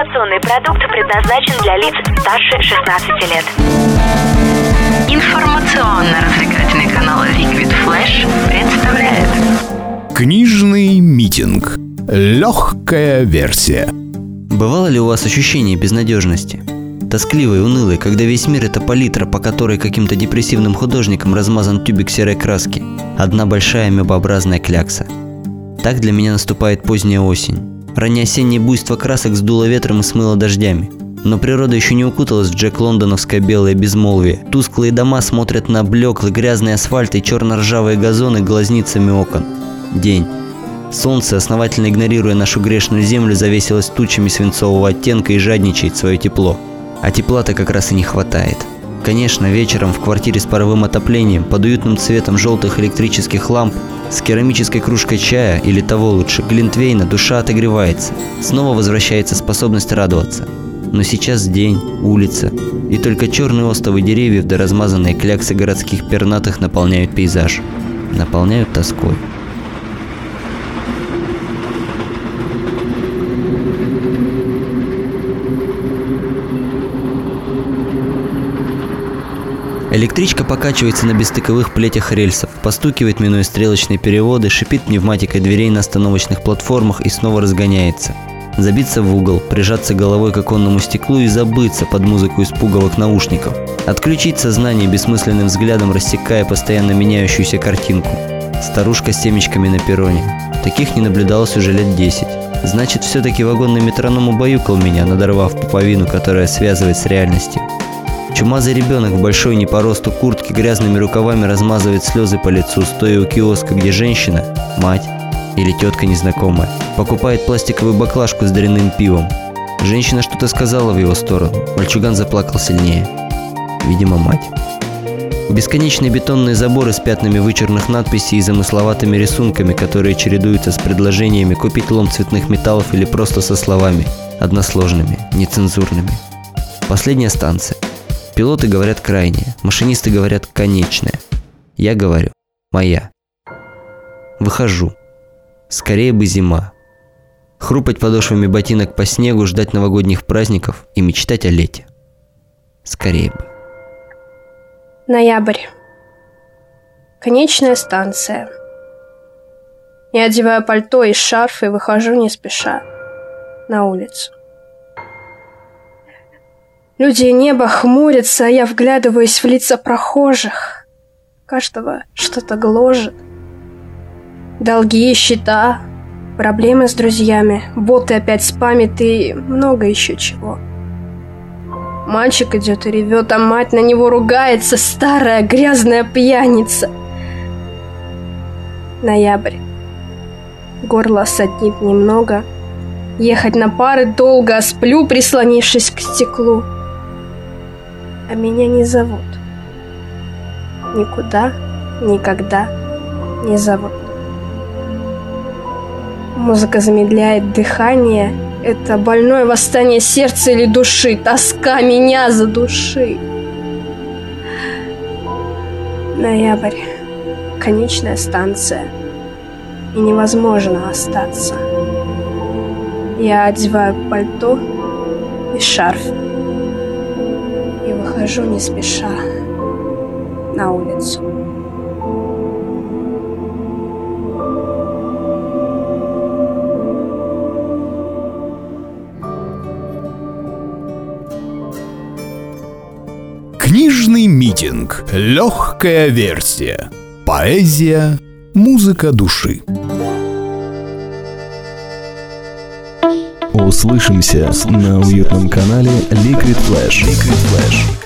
информационный продукт предназначен для лиц старше 16 лет. Информационно-развлекательный канал Liquid Flash представляет Книжный митинг. Легкая версия. Бывало ли у вас ощущение безнадежности? Тоскливой, унылой, когда весь мир — это палитра, по которой каким-то депрессивным художником размазан тюбик серой краски. Одна большая мебообразная клякса. Так для меня наступает поздняя осень. Раннеосеннее буйство красок сдуло ветром и смыло дождями. Но природа еще не укуталась в джек-лондоновское белое безмолвие. Тусклые дома смотрят на блеклый грязный асфальт и черно-ржавые газоны глазницами окон. День. Солнце, основательно игнорируя нашу грешную землю, завесилось тучами свинцового оттенка и жадничает свое тепло. А тепла-то как раз и не хватает. Конечно, вечером в квартире с паровым отоплением, под уютным цветом желтых электрических ламп, с керамической кружкой чая, или того лучше, глинтвейна, душа отогревается. Снова возвращается способность радоваться. Но сейчас день, улица, и только черные остовы деревьев да размазанные кляксы городских пернатых наполняют пейзаж. Наполняют тоской. Электричка покачивается на бестыковых плетях рельсов, постукивает, минуя стрелочные переводы, шипит пневматикой дверей на остановочных платформах и снова разгоняется. Забиться в угол, прижаться головой к оконному стеклу и забыться под музыку из пуговок наушников. Отключить сознание бессмысленным взглядом, рассекая постоянно меняющуюся картинку. Старушка с семечками на перроне. Таких не наблюдалось уже лет 10. Значит, все-таки вагонный метроном убаюкал меня, надорвав пуповину, которая связывает с реальностью. Чумазый ребенок в большой не по росту куртке грязными рукавами размазывает слезы по лицу, стоя у киоска, где женщина, мать или тетка незнакомая, покупает пластиковую баклажку с дрянным пивом. Женщина что-то сказала в его сторону, мальчуган заплакал сильнее. Видимо, мать. Бесконечные бетонные заборы с пятнами вычурных надписей и замысловатыми рисунками, которые чередуются с предложениями купить лом цветных металлов или просто со словами, односложными, нецензурными. Последняя станция. Пилоты говорят крайнее, машинисты говорят конечное. Я говорю, моя. Выхожу. Скорее бы зима. Хрупать подошвами ботинок по снегу, ждать новогодних праздников и мечтать о лете. Скорее бы. Ноябрь. Конечная станция. Я одеваю пальто и шарф и выхожу не спеша на улицу. Люди и небо хмурятся, а я вглядываюсь в лица прохожих. Каждого что-то гложет. Долги, счета, проблемы с друзьями, боты опять спамят и много еще чего. Мальчик идет и ревет, а мать на него ругается, старая грязная пьяница. Ноябрь. Горло саднит немного. Ехать на пары долго, а сплю, прислонившись к стеклу. А меня не зовут. Никуда, никогда не зовут. Музыка замедляет дыхание. Это больное восстание сердца или души. Тоска меня за души. Ноябрь. Конечная станция. И невозможно остаться. Я одеваю пальто и шарф. И выхожу не спеша на улицу. Книжный митинг. Легкая версия. Поэзия. Музыка души. Услышимся на уютном канале Liquid Flash.